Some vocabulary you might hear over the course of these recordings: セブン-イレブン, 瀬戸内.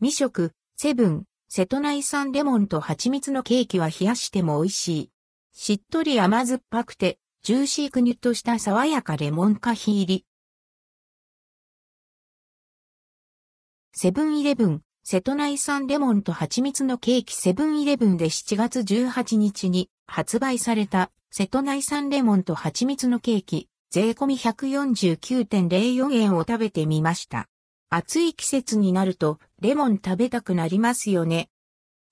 未食、セブン、瀬戸内産レモンと蜂蜜のケーキは冷やしても美味しい。しっとり甘酸っぱくて、ジューシーくにゅっとした爽やかレモン果皮入り。セブンイレブン、瀬戸内産レモンと蜂蜜のケーキセブンイレブンで7月18日に発売された瀬戸内産レモンと蜂蜜のケーキ、税込 149.04 円を食べてみました。暑い季節になるとレモン食べたくなりますよね。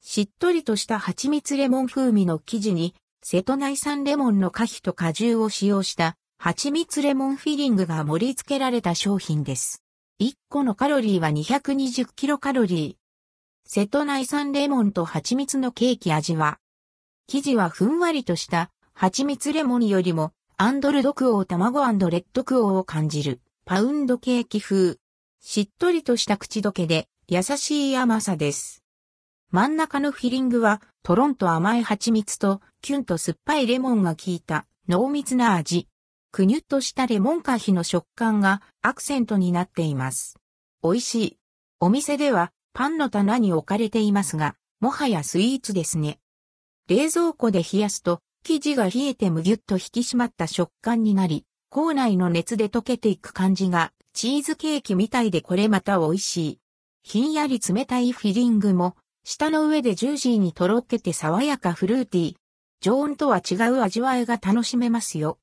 しっとりとした蜂蜜レモン風味の生地に瀬戸内産レモンの果皮と果汁を使用した蜂蜜レモンフィリングが盛り付けられた商品です。1個のカロリーは220キロカロリー。瀬戸内産レモンと蜂蜜のケーキ味は、生地はふんわりとした蜂蜜レモンよりもアンドルドクオー卵&レッドクオーを感じるパウンドケーキ風。しっとりとした口どけで優しい甘さです。真ん中のフィリングはトロンと甘い蜂蜜とキュンと酸っぱいレモンが効いた濃密な味。くにゅっとしたレモン果皮の食感がアクセントになっています。美味しい。お店ではパンの棚に置かれていますが、もはやスイーツですね。冷蔵庫で冷やすと生地が冷えてむぎゅっと引き締まった食感になり、口内の熱で溶けていく感じがチーズケーキみたいでこれまた美味しい。ひんやり冷たいフィリングも舌の上でジューシーにとろけて爽やかフルーティー。常温とは違う味わいが楽しめますよ。